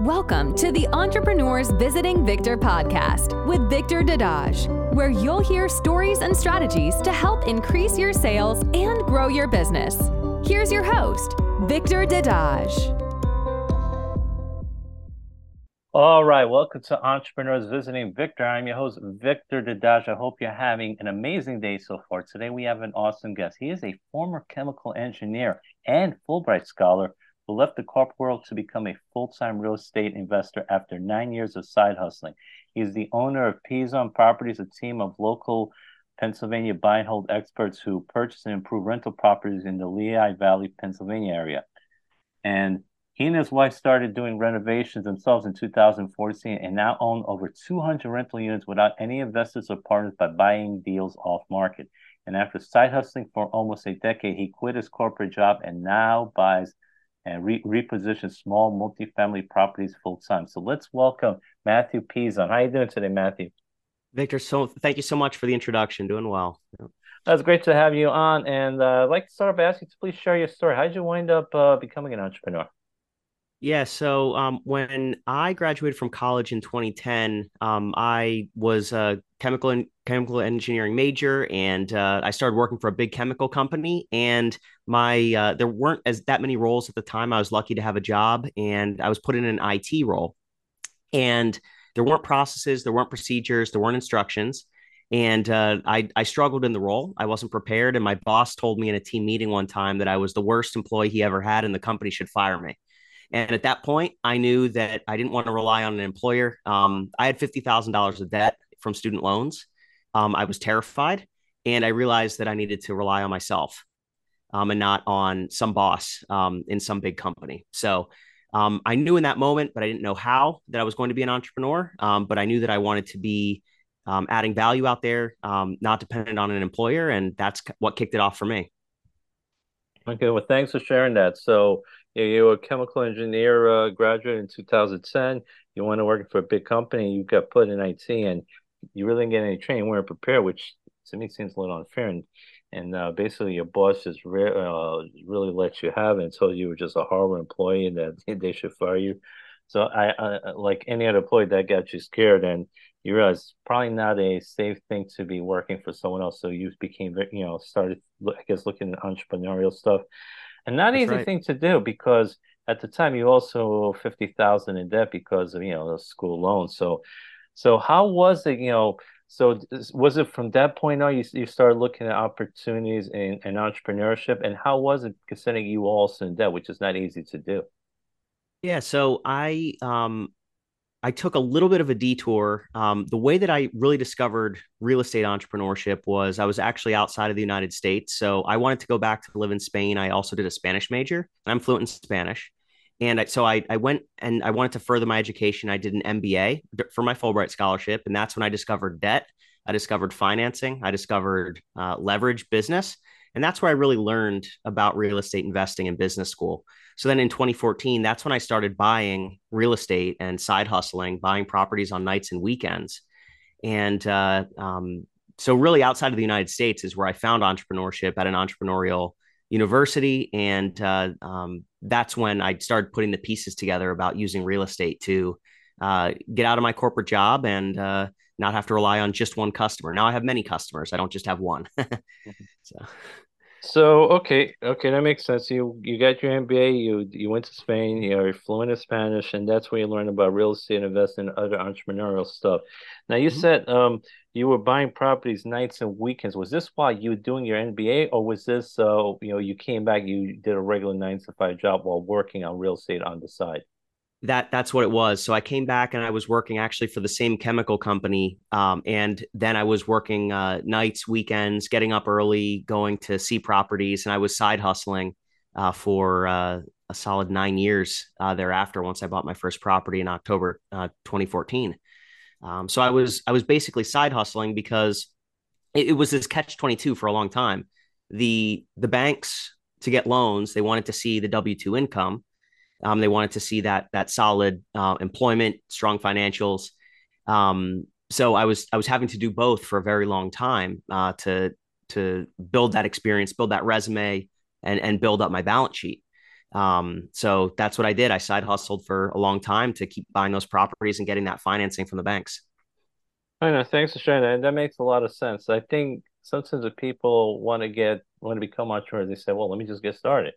Welcome to the Entrepreneurs Visiting Victor podcast with Victor Dadaj, where you'll hear stories and strategies to help increase your sales and grow your business. Here's your host, Victor Dadaj. All right, welcome to Entrepreneurs Visiting Victor. I'm your host, Victor Dadaj. I hope you're having an amazing day so far. Today we have an awesome guest. He is a former chemical engineer and Fulbright Scholar, left the corporate world to become a full-time real estate investor after 9 years of side hustling. He's the owner of Pezon Properties, a team of local Pennsylvania buy and hold experts who purchase and improve rental properties in the Lehigh Valley, Pennsylvania area. And he and his wife started doing renovations themselves in 2014 and now own over 200 rental units without any investors or partners by buying deals off market. And after side hustling for almost a decade, he quit his corporate job and now buys and reposition small multifamily properties full-time. So let's welcome Matthew Pezon. How are you doing today, Matthew? Victor, so thank you so much for the introduction. Doing well. Yeah. That's great to have you on. And I'd like to start by asking you to please share your story. How did you wind up becoming an entrepreneur? Yeah, so when I graduated from college in 2010, I was a chemical engineering major, and I started working for a big chemical company. And my there weren't as that many roles at the time. I was lucky to have a job, and I was put in an IT role. And there weren't processes, there weren't procedures, there weren't instructions. And I struggled in the role. I wasn't prepared, and my boss told me in a team meeting one time that I was the worst employee he ever had, and the company should fire me. And at that point, I knew that I didn't want to rely on an employer. I had $50,000 of debt from student loans. I was terrified, and I realized that I needed to rely on myself and not on some boss in some big company. So I knew in that moment, but I didn't know how, that I was going to be an entrepreneur. But I knew that I wanted to be adding value out there, not dependent on an employer. And that's what kicked it off for me. Okay, well, thanks for sharing that. So you were a chemical engineer graduate in 2010. You went to work for a big company. You got put in IT, and you really didn't get any training. You weren't prepared, which to me seems a little unfair. And basically, your boss just really let you have it and told you were just a horrible employee and that they should fire you. So I like any other employee, that got you scared, and you realize it's probably not a safe thing to be working for someone else. So you became, started, I guess, looking at entrepreneurial stuff. And not an easy thing to do, because at the time you also owe $50,000 in debt because of, the school loan. So how was it, so was it from that point on you started looking at opportunities in entrepreneurship? And how was it considering you also in debt, which is not easy to do? Yeah, so I took a little bit of a detour. The way that I really discovered real estate entrepreneurship was I was actually outside of the United States. So I wanted to go back to live in Spain. I also did a Spanish major, and I'm fluent in Spanish. And I went and I wanted to further my education. I did an MBA for my Fulbright Scholarship. And that's when I discovered debt. I discovered financing. I discovered leverage business. And that's where I really learned about real estate investing in business school. So then in 2014, that's when I started buying real estate and side hustling, buying properties on nights and weekends. And so really outside of the United States is where I found entrepreneurship at an entrepreneurial university. And that's when I started putting the pieces together about using real estate to get out of my corporate job and not have to rely on just one customer. Now I have many customers. I don't just have one. So okay, that makes sense. You got your MBA. You went to Spain. You're fluent in Spanish, and that's where you learned about real estate investing and other entrepreneurial stuff. Now you said you were buying properties nights and weekends. Was this while you were doing your MBA, or was this you came back, you did a regular 9-to-5 job while working on real estate on the side? That's what it was. So I came back and I was working actually for the same chemical company. And then I was working nights, weekends, getting up early, going to see properties. And I was side hustling for a solid 9 years thereafter, once I bought my first property in October 2014. So I was basically side hustling because it was this catch-22 for a long time. The banks, to get loans, they wanted to see the W-2 income. They wanted to see that solid employment, strong financials. So I was having to do both for a very long time to build that experience, build that resume, and build up my balance sheet. So that's what I did. I side hustled for a long time to keep buying those properties and getting that financing from the banks. I know. Thanks for sharing that. And that makes a lot of sense. I think sometimes if people want to become entrepreneurs, they say, well, let me just get started.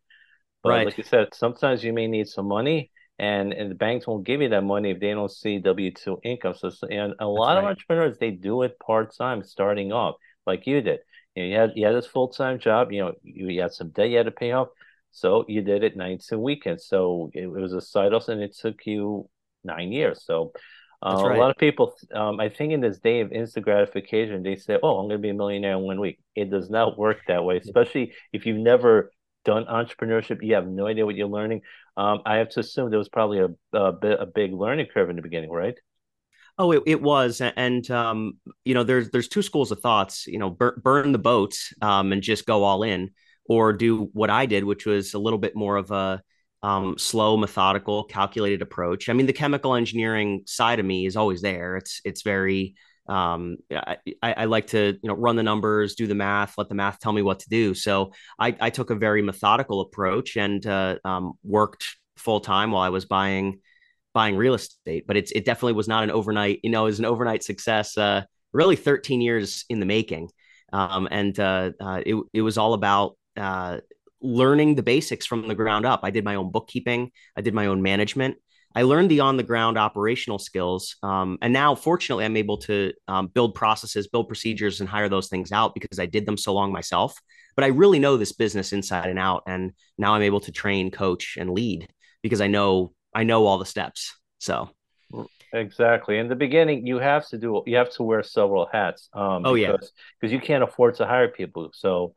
But right. Like you said, sometimes you may need some money, and the banks won't give you that money if they don't see W-2 income. So a lot of entrepreneurs, they do it part-time starting off like you did. You had this full-time job, you had some debt you had to pay off. So you did it nights and weekends. So it was a side hustle, and it took you 9 years. So a lot of people, I think in this day of instant gratification, they say, oh, I'm going to be a millionaire in 1 week. It does not work that way, especially if you've never done entrepreneurship. You have no idea what you're learning. I have to assume there was probably a big learning curve in the beginning, right? Oh, it was. And, there's two schools of thoughts, burn the boat and just go all in, or do what I did, which was a little bit more of a slow, methodical, calculated approach. I mean, the chemical engineering side of me is always there. It's very, I like to, run the numbers, do the math, let the math tell me what to do. So I took a very methodical approach and worked full time while I was buying real estate. But it definitely was not an overnight, it was an overnight success, really 13 years in the making. It was all about learning the basics from the ground up. I did my own bookkeeping. I did my own management. I learned the on-the-ground operational skills. And now, fortunately, I'm able to build processes, build procedures, and hire those things out because I did them so long myself. But I really know this business inside and out. And now I'm able to train, coach, and lead because I know all the steps. So exactly. In the beginning, you have to wear several hats. Because you can't afford to hire people. So,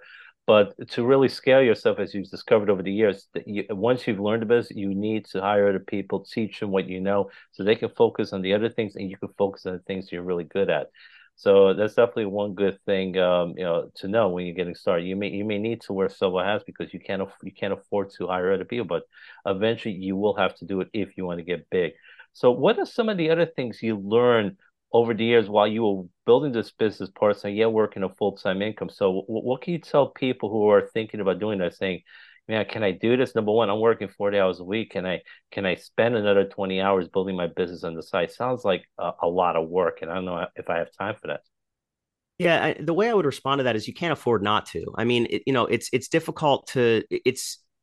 but to really scale yourself, as you've discovered over the years, that once you've learned the business, you need to hire other people, teach them what you know, so they can focus on the other things, and you can focus on the things you're really good at. So that's definitely one good thing, to know when you're getting started. You may need to wear several hats because you can't afford to hire other people, but eventually you will have to do it if you want to get big. So what are some of the other things you learned over the years while you were building this business part-time, working a full-time income? So what can you tell people who are thinking about doing that, saying, man, can I do this? Number one, I'm working 40 hours a week. Can I spend another 20 hours building my business on the side? Sounds like a lot of work, and I don't know if I have time for that. Yeah. The way I would respond to that is you can't afford not to. I mean, it's difficult to,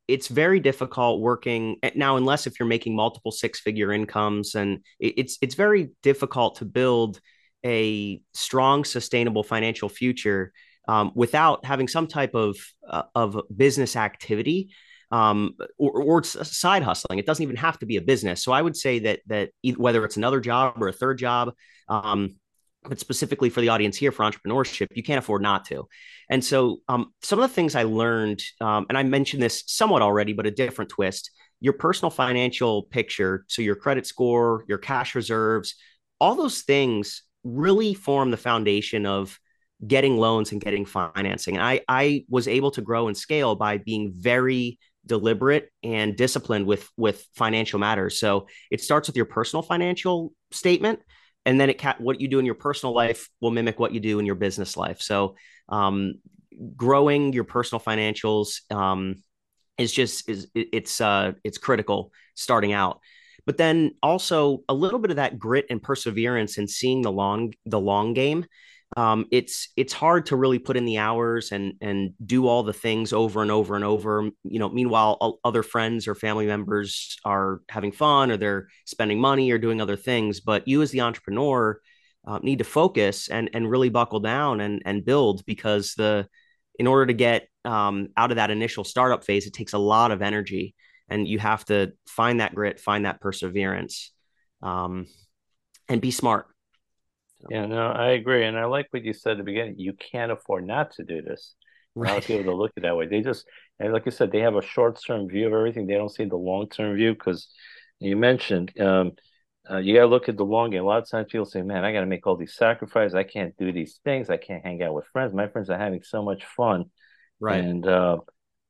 it's very difficult working now, unless if you're making multiple 6-figure incomes, and it's very difficult to build a strong, sustainable financial future without having some type of business activity or side hustling. It doesn't even have to be a business. So I would say that whether it's another job or a third job, but specifically for the audience here for entrepreneurship, you can't afford not to. And so some of the things I learned, and I mentioned this somewhat already, but a different twist, your personal financial picture. So your credit score, your cash reserves, all those things really form the foundation of getting loans and getting financing. And I was able to grow and scale by being very deliberate and disciplined with financial matters. So it starts with your personal financial statement. And then what you do in your personal life will mimic what you do in your business life. So growing your personal financials is critical starting out. But then also a little bit of that grit and perseverance and seeing the long game. It's hard to really put in the hours and do all the things over and over and over, meanwhile other friends or family members are having fun, or they're spending money or doing other things, but you as the entrepreneur need to focus and really buckle down and build, because in order to get out of that initial startup phase, it takes a lot of energy, and you have to find that grit, find that perseverance, and be smart. Yeah, no, I agree. And I like what you said at the beginning. You can't afford not to do this. Right. A lot of people don't look at it that way. They just, and like you said, they have a short-term view of everything. They don't see the long-term view, because you mentioned you got to look at the long game. A lot of times people say, man, I got to make all these sacrifices. I can't do these things. I can't hang out with friends. My friends are having so much fun. Right. And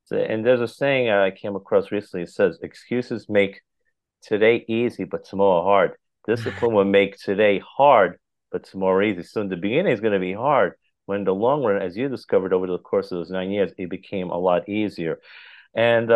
there's a saying I came across recently. It says, excuses make today easy, but tomorrow hard. Discipline will make today hard, but tomorrow easy. So in the beginning, it's going to be hard. When in the long run, as you discovered over the course of those 9 years, it became a lot easier. And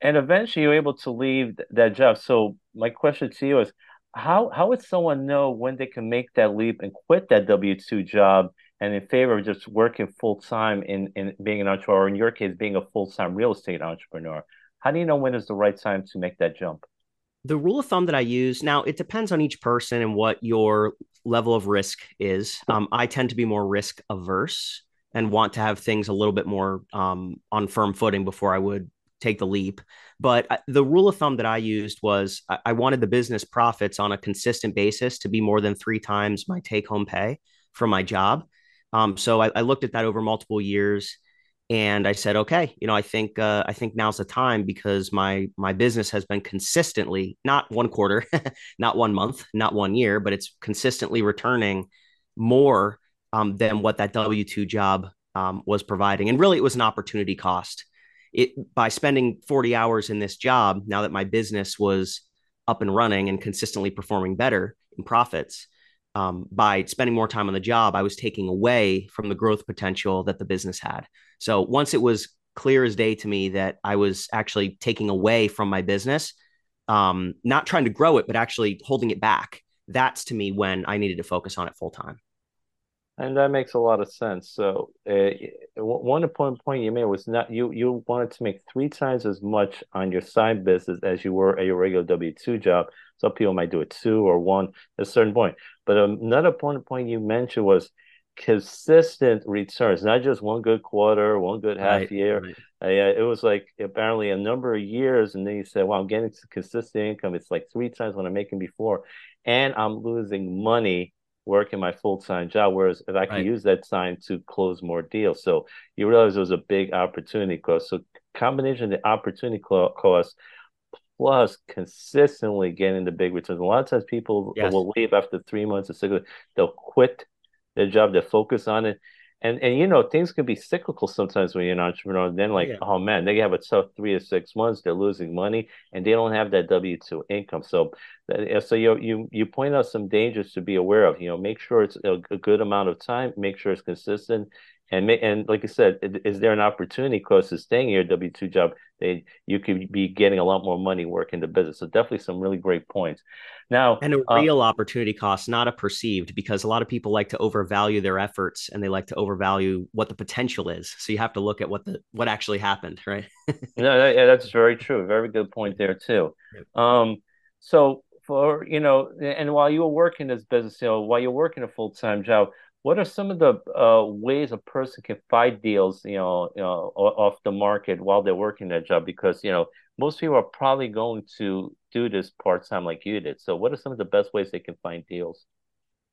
And eventually you're able to leave that job. So my question to you is, how would someone know when they can make that leap and quit that W-2 job and in favor of just working full-time in being an entrepreneur, or in your case, being a full-time real estate entrepreneur? How do you know when is the right time to make that jump? The rule of thumb that I use, now it depends on each person and what your level of risk is. I tend to be more risk averse and want to have things a little bit more on firm footing before I would take the leap. But the rule of thumb that I used was I wanted the business profits on a consistent basis to be more than 3 times my take-home pay from my job. So I looked at that over multiple years, and I said, okay, you know, I think now's the time, because my business has been consistently, not one quarter, not 1 month, not 1 year, but it's consistently returning more than what that W-2 job was providing. And really, it was an opportunity cost. By spending 40 hours in this job, now that my business was up and running and consistently performing better in profits, by spending more time on the job, I was taking away from the growth potential that the business had. So once it was clear as day to me that I was actually taking away from my business, not trying to grow it, but actually holding it back, that's to me when I needed to focus on it full time. And that makes a lot of sense. So one important point you made was not you wanted to make 3 times as much on your side business as you were at your regular W-2 job. Some people might do it 2 or 1 at a certain point. But another important point you mentioned was consistent returns, not just 1 good quarter, 1 good half year. Right. It was like apparently a number of years. And then you said, well, I'm getting consistent income. It's like 3 times what I'm making before. And I'm losing money working my full-time job, whereas if I can use that time to close more deals. So you realize it was a big opportunity cost. So combination of the opportunity cost plus consistently getting the big returns. A lot of times people will leave after 3 months or 6 months. They'll quit their job. They'll focus on it. And you know, things can be cyclical sometimes when you're an entrepreneur. Then oh man, they have a tough 3 to 6 months. They're losing money and they don't have that W-2 income. So you point out some dangers to be aware of. You know, make sure it's a good amount of time. Make sure it's consistent. And like I said, is there an opportunity cost to staying in your W-2 job? You could be getting a lot more money working the business. So definitely some really great points. Now, and a real opportunity cost, not a perceived, because a lot of people like to overvalue their efforts and they like to overvalue what the potential is. So you have to look at what actually happened, right? No, that's very true. Very good point there too. So for, you know, and while you were working this business, you know, while you're working a full-time job, what are some of the ways a person can find deals, you know, off the market while they're working that job? Because, you know, most people are probably going to do this part-time like you did. So what are some of the best ways they can find deals?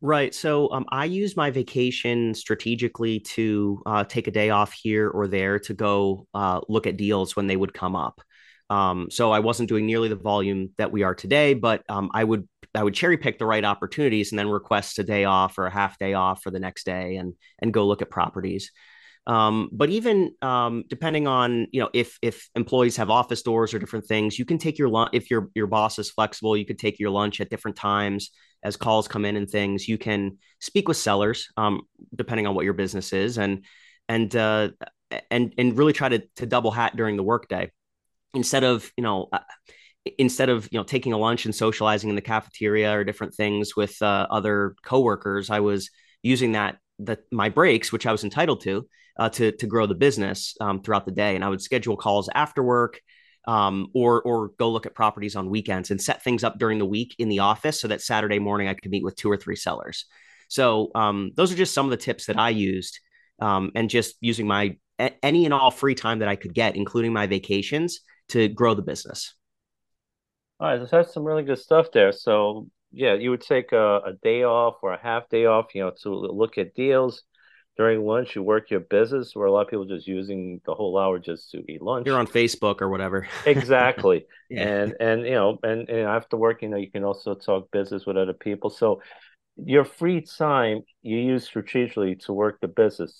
Right. So I use my vacation strategically to take a day off here or there to go look at deals when they would come up. So I wasn't doing nearly the volume that we are today, but I would cherry pick the right opportunities and then request a day off or a half day off for the next day and go look at properties. But even depending on, you know, if employees have office doors or different things, you can take your lunch. If your boss is flexible, you could take your lunch at different times as calls come in and things. You can speak with sellers, depending on what your business is, and really try to double hat during the workday. Instead of taking a lunch and socializing in the cafeteria or different things with other coworkers, I was using my breaks, which I was entitled to grow the business throughout the day. And I would schedule calls after work or go look at properties on weekends and set things up during the week in the office so that Saturday morning I could meet with 2 or 3 sellers. So those are just some of the tips that I used and just using my any and all free time that I could get, including my vacations, to grow the business. All right, so that's some really good stuff there. So yeah, you would take a day off or a half day off, you know, to look at deals. During lunch, you work your business, where a lot of people just using the whole hour just to eat lunch. You're on Facebook or whatever. Exactly. And you know, and after work, you know, you can also talk business with other people. So your free time you use strategically to work the business.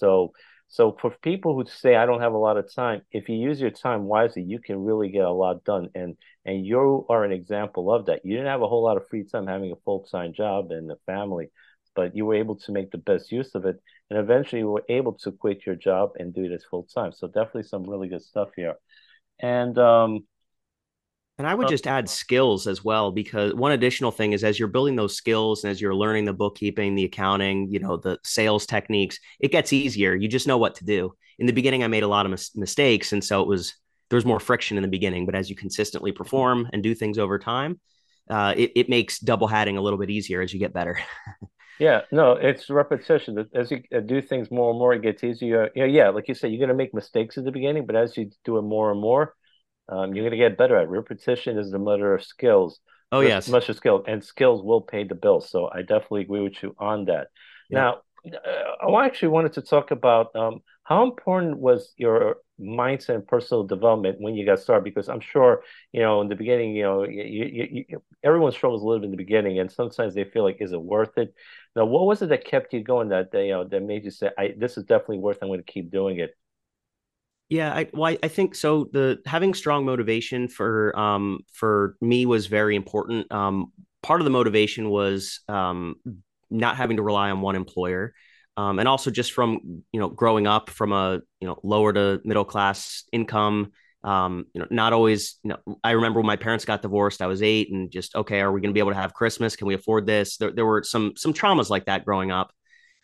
So for people who say, I don't have a lot of time, if you use your time wisely, you can really get a lot done. And you are an example of that. You didn't have a whole lot of free time having a full-time job and a family, but you were able to make the best use of it. And eventually you were able to quit your job and do this full-time. So definitely some really good stuff here. And And I would just add skills as well, because one additional thing is as you're building those skills and as you're learning the bookkeeping, the accounting, you know, the sales techniques, it gets easier. You just know what to do. In the beginning, I made a lot of mistakes. And so there was more friction in the beginning, but as you consistently perform and do things over time, it makes double hatting a little bit easier as you get better. Yeah, no, it's repetition. As you do things more and more, it gets easier. Yeah, like you said, you're going to make mistakes at the beginning, but as you do it more and more, you're going to get better at it. Repetition is the mother of skills. Oh, yes. Much of skill, and skills will pay the bills. So I definitely agree with you on that. Yeah. Now, I actually wanted to talk about how important was your mindset and personal development when you got started? Because I'm sure, you know, in the beginning, you know, everyone struggles a little bit in the beginning, and sometimes they feel like, is it worth it? Now, what was it that kept you going that made you say, this is definitely worth it, I'm going to keep doing it? Yeah, I think so. Having strong motivation for me was very important. Part of the motivation was not having to rely on one employer, and also just from growing up from a lower to middle class income. Not always. I remember when my parents got divorced, I was 8, and just, okay, are we going to be able to have Christmas? Can we afford this? There were some traumas like that growing up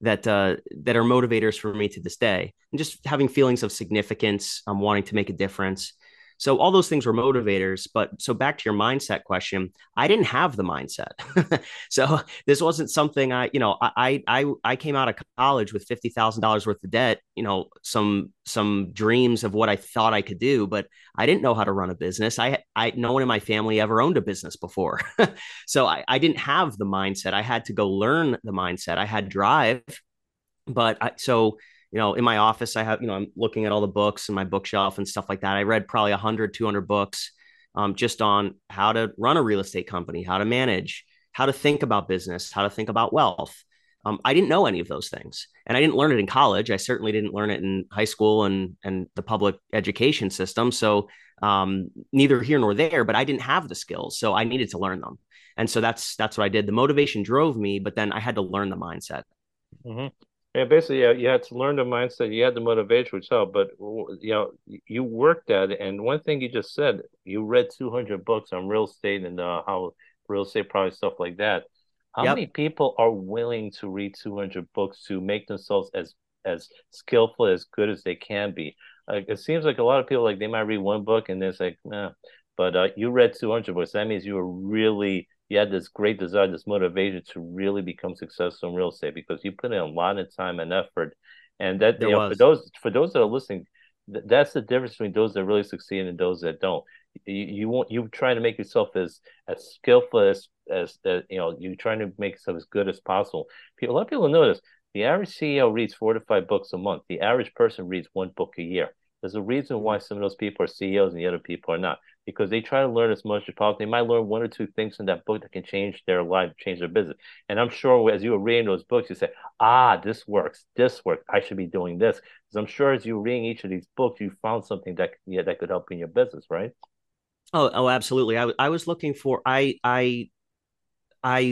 that are motivators for me to this day, and just having feelings of significance, wanting to make a difference. So all those things were motivators. But so back to your mindset question, I didn't have the mindset. So this wasn't something I came out of college with $50,000 worth of debt, some dreams of what I thought I could do, but I didn't know how to run a business. No one in my family ever owned a business before. So I didn't have the mindset. I had to go learn the mindset. I had drive, but in my office, I have, I'm looking at all the books in my bookshelf and stuff like that. I read probably 100, 200 books just on how to run a real estate company, how to manage, how to think about business, how to think about wealth. I didn't know any of those things, and I didn't learn it in college. I certainly didn't learn it in high school and the public education system. So neither here nor there, but I didn't have the skills, so I needed to learn them. And so that's what I did. The motivation drove me, but then I had to learn the mindset. Mm-hmm. Yeah, basically, you had to learn the mindset. You had the motivation, which helped, but you worked at it. And one thing you just said, you read 200 books on real estate and how real estate probably stuff like that. How many people are willing to read 200 books to make themselves as skillful, as good as they can be? It seems like a lot of people, like, they might read one book and it's like, nah. But you read 200 books. That means you had this great desire, this motivation to really become successful in real estate, because you put in a lot of time and effort. And that, for those that are listening, that's the difference between those that really succeed and those that don't. You trying to make yourself as skillful as you're trying to make yourself as good as possible. A lot of people know this. The average CEO reads 4 to 5 books a month. The average person reads 1 book a year. There's a reason why some of those people are CEOs and the other people are not, because they try to learn as much as possible. They might learn 1 or 2 things in that book that can change their life, change their business. And I'm sure as you were reading those books, you say, this works. I should be doing this. Because I'm sure as you were reading each of these books, you found something that could help in your business, right? Oh, absolutely. I was looking for, I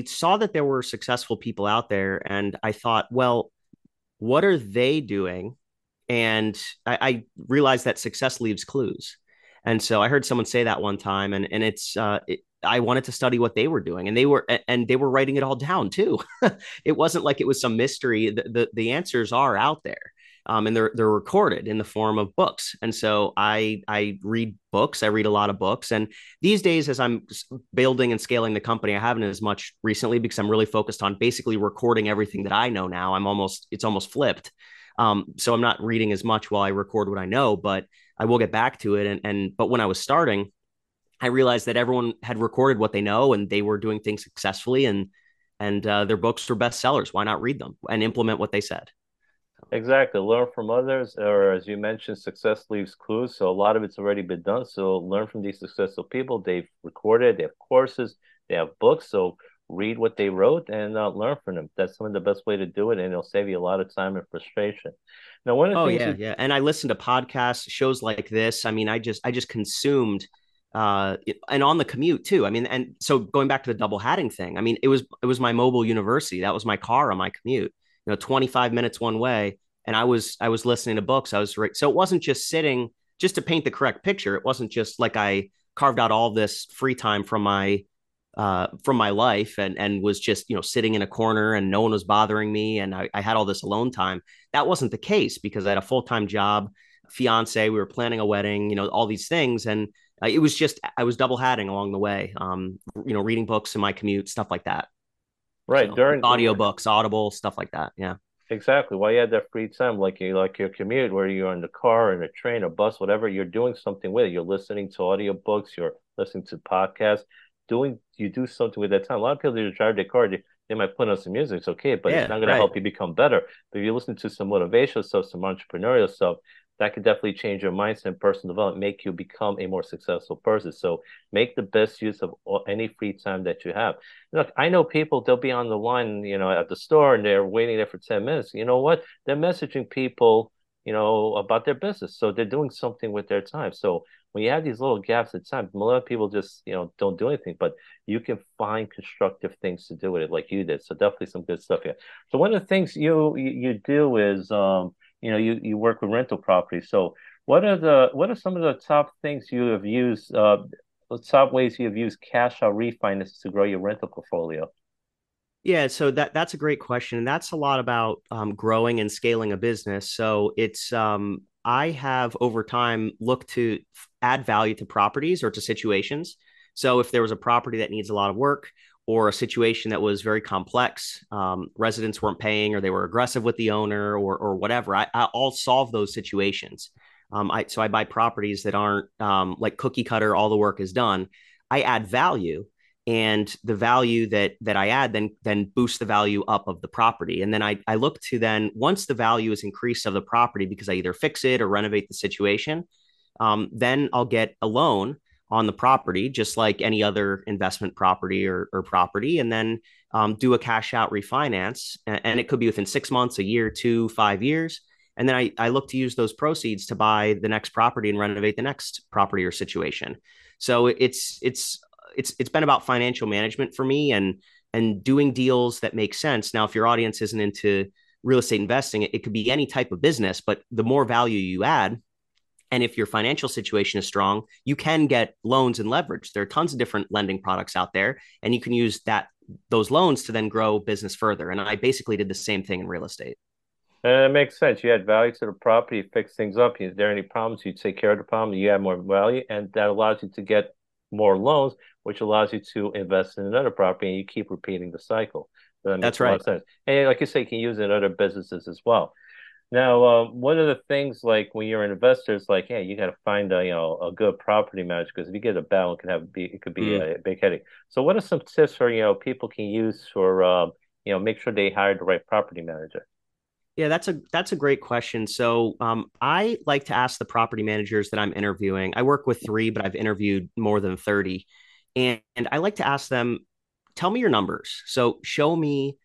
saw that there were successful people out there, and I thought, well, what are they doing? And I realized that success leaves clues. And so I heard someone say that one time, and it's, I wanted to study what they were doing, and they were writing it all down too. It wasn't like it was some mystery. The answers are out there, and they're recorded in the form of books. And so I read books. I read a lot of books. And these days, as I'm building and scaling the company, I haven't as much recently, because I'm really focused on basically recording everything that I know now. It's almost flipped. So I'm not reading as much while I record what I know, but I will get back to it. But when I was starting, I realized that everyone had recorded what they know, and they were doing things successfully, and their books were bestsellers. Why not read them and implement what they said? Exactly. Learn from others, or as you mentioned, success leaves clues. So a lot of it's already been done. So learn from these successful people. They've recorded, they have courses, they have books. So read what they wrote and learn from them. That's some of the best way to do it, and it'll save you a lot of time and frustration. Now, one of the things and I listen to podcasts, shows like this. I mean, I just consumed, and on the commute too. I mean, and so going back to the double hatting thing, I mean, it was my mobile university. That was my car on my commute. 25 minutes one way, and I was listening to books. So it wasn't just sitting. Just to paint the correct picture, it wasn't just like I carved out all this free time from my life, and was just, you know, sitting in a corner and no one was bothering me. And I had all this alone time. That wasn't the case because I had a full-time job, fiance, we were planning a wedding, you know, all these things. And it was just, I was double hatting along the way, you know, reading books in my commute, stuff like that. Right. You know, during audiobooks, Audible, stuff like that. Yeah, exactly. Well, you had that free time, like your commute, where you're in the car, in a train, a bus, whatever, you're doing something with it. You're listening to audiobooks, you're listening to podcasts, you do something with that time. A lot of people, they drive their car, they might put on some music. It's okay, but it's not going to help you become better. But if you listen to some motivational stuff, some entrepreneurial stuff, that could definitely change your mindset and personal development, make you become a more successful person. So make the best use of any free time that you have. Look, I know people, they'll be on the line, you know, at the store, and they're waiting there for 10 minutes. You know what? They're messaging people, you know, about their business. So they're doing something with their time. So when you have these little gaps of time, a lot of people just, you know, don't do anything, but you can find constructive things to do with it like you did. So definitely some good stuff here. So one of the things you do is, you know, you work with rental property. So what are some of the top things you have used, the top ways you have used cash out refinance to grow your rental portfolio? Yeah, so that's a great question. And that's a lot about growing and scaling a business. So it's, I have over time looked to add value to properties or to situations. So if there was a property that needs a lot of work, or a situation that was very complex, residents weren't paying, or they were aggressive with the owner, or whatever, I'll solve those situations. So I buy properties that aren't like cookie cutter, all the work is done. I add value, and the value that I add then boosts the value up of the property. And then I look to then, once the value is increased of the property, because I either fix it or renovate the situation, then I'll get a loan on the property, just like any other investment property or property, and then do a cash out refinance. And it could be within 6 months, a year, 2, 5 years. And then I look to use those proceeds to buy the next property and renovate the next property or situation. So it's been about financial management for me, and doing deals that make sense. Now, if your audience isn't into real estate investing, it could be any type of business, but the more value you add, and if your financial situation is strong, you can get loans and leverage. There are tons of different lending products out there, and you can use those loans to then grow business further. And I basically did the same thing in real estate. And it makes sense. You add value to the property, you fix things up. If there are any problems, you take care of the problem, you add more value, and that allows you to get more loans, which allows you to invest in another property, and you keep repeating the cycle. So that's right. And like you say, you can use it in other businesses as well. Now, one of the things, like when you're an investor, it's like, hey, you got to find a good property manager, because if you get a bad one, it could be a big headache. So what are some tips for, you know, people can use for, you know, make sure they hire the right property manager? Yeah, that's a great question. So I like to ask the property managers that I'm interviewing. I work with 3, but I've interviewed more than 30. And I like to ask them, tell me your numbers. So show me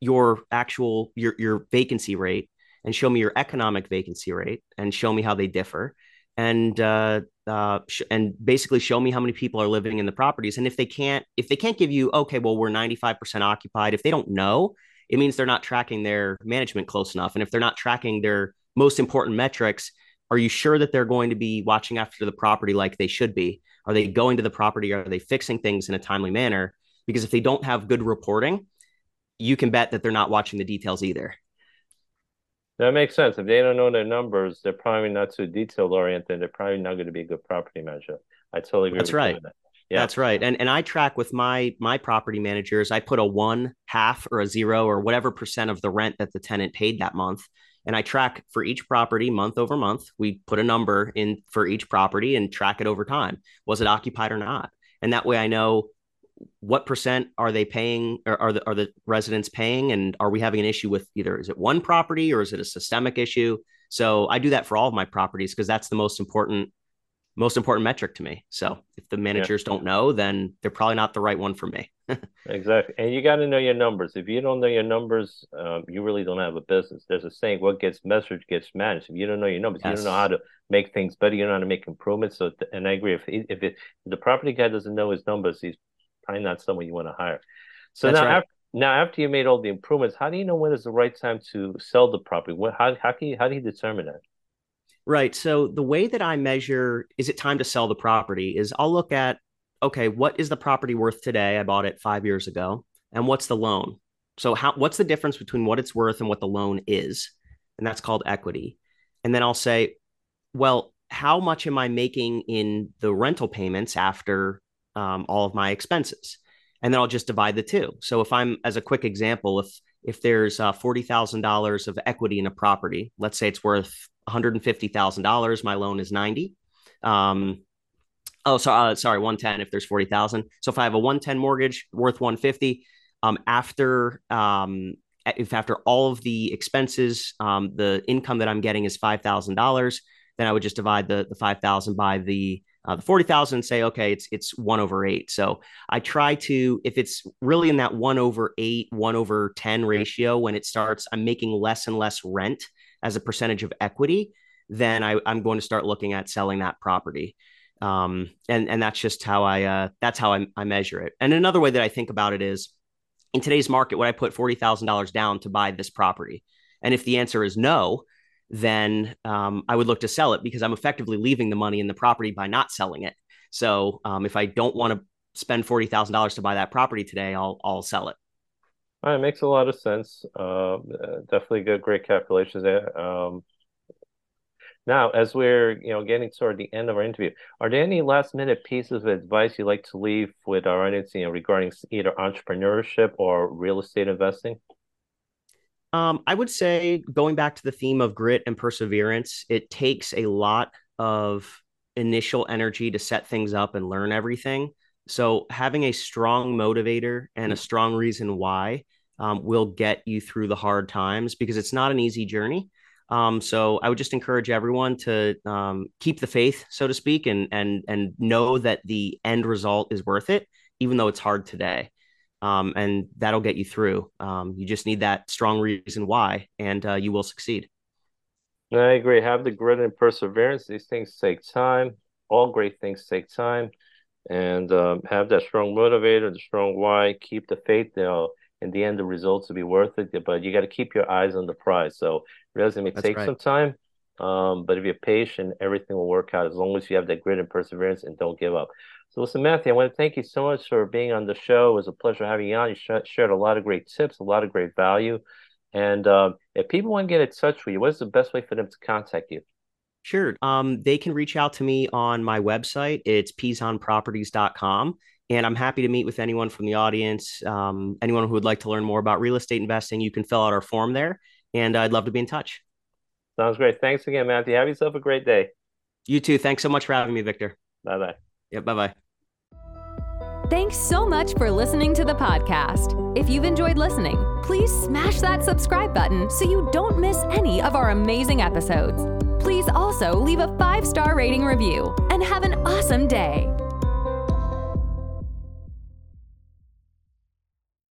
your actual, your vacancy rate, and show me your economic vacancy rate, and show me how they differ, and basically show me how many people are living in the properties. And if they can't give you, okay, well, we're 95% occupied, if they don't know, it means they're not tracking their management close enough. And if they're not tracking their most important metrics, are you sure that they're going to be watching after the property like they should be? Are they going to the property? Are they fixing things in a timely manner? Because if they don't have good reporting, you can bet that they're not watching the details either. That makes sense. If they don't know their numbers, they're probably not too detail oriented. They're probably not going to be a good property manager. I totally agree. That's right. Yeah, that's right. And I track with my property managers. I put a 1/2 or a 0 or whatever % of the rent that the tenant paid that month. And I track for each property month over month. We put a number in for each property and track it over time. Was it occupied or not? And that way I know what % are they paying, or are the residents paying? And are we having an issue with either, is it one property or is it a systemic issue? So I do that for all of my properties, because that's the most important metric to me. So if the managers don't know, then they're probably not the right one for me. Exactly. And you got to know your numbers. If you don't know your numbers, you really don't have a business. There's a saying, what gets measured gets managed. If you don't know your numbers, you don't know how to make things better. You don't know how to make improvements. So, and I agree, if the property guy doesn't know his numbers, he's probably not someone you want to hire. So that's right. After you made all the improvements, how do you know when is the right time to sell the property? How do you determine that? Right. So the way that I measure, is it time to sell the property, is I'll look at, okay, what is the property worth today? I bought it 5 years ago. And what's the loan? So what's the difference between what it's worth and what the loan is? And that's called equity. And then I'll say, well, how much am I making in the rental payments after all of my expenses? And then I'll just divide the two. So if I'm, as a quick example, if there's $40,000 of equity in a property, let's say it's worth $150,000, my loan is 90. Sorry, 110 if there's 40,000. So if I have a 110 mortgage worth 150, after all of the expenses, the income that I'm getting is $5,000, then I would just divide the 5,000 by the 40,000 and say, okay, it's 1/8. So I try to, if it's really in that 1/8, 1/10 ratio, when it starts, I'm making less and less rent as a percentage of equity, then I'm going to start looking at selling that property. And that's just how I measure it. And another way that I think about it is, in today's market, would I put $40,000 down to buy this property? And if the answer is no, then I would look to sell it, because I'm effectively leaving the money in the property by not selling it. So if I don't want to spend $40,000 to buy that property today, I'll sell it. All right, it makes a lot of sense. Definitely good, great calculations there. Now, as we're getting toward the end of our interview, are there any last minute pieces of advice you'd like to leave with our audience regarding either entrepreneurship or real estate investing? I would say, going back to the theme of grit and perseverance, it takes a lot of initial energy to set things up and learn everything. So having a strong motivator and a strong reason why will get you through the hard times, because it's not an easy journey. So I would just encourage everyone to keep the faith, so to speak, and know that the end result is worth it, even though it's hard today. And that'll get you through. You just need that strong reason why, and you will succeed. I agree. Have the grit and perseverance. These things take time. All great things take time. And have that strong motivator, the strong why. Keep the faith. In the end, the results will be worth it, but you got to keep your eyes on the prize. So realize it may take some time, but if you're patient, everything will work out, as long as you have that grit and perseverance and don't give up. So listen, Matthew, I want to thank you so much for being on the show. It was a pleasure having you on. You shared a lot of great tips, a lot of great value. And if people want to get in touch with you, what's the best way for them to contact you? Sure. They can reach out to me on my website. It's pezonproperties.com. And I'm happy to meet with anyone from the audience, anyone who would like to learn more about real estate investing. You can fill out our form there, and I'd love to be in touch. Sounds great. Thanks again, Matthew. Have yourself a great day. You too. Thanks so much for having me, Victor. Bye-bye. Yeah, bye-bye. Thanks so much for listening to the podcast. If you've enjoyed listening, please smash that subscribe button so you don't miss any of our amazing episodes. Please also leave a 5-star rating review, and have an awesome day.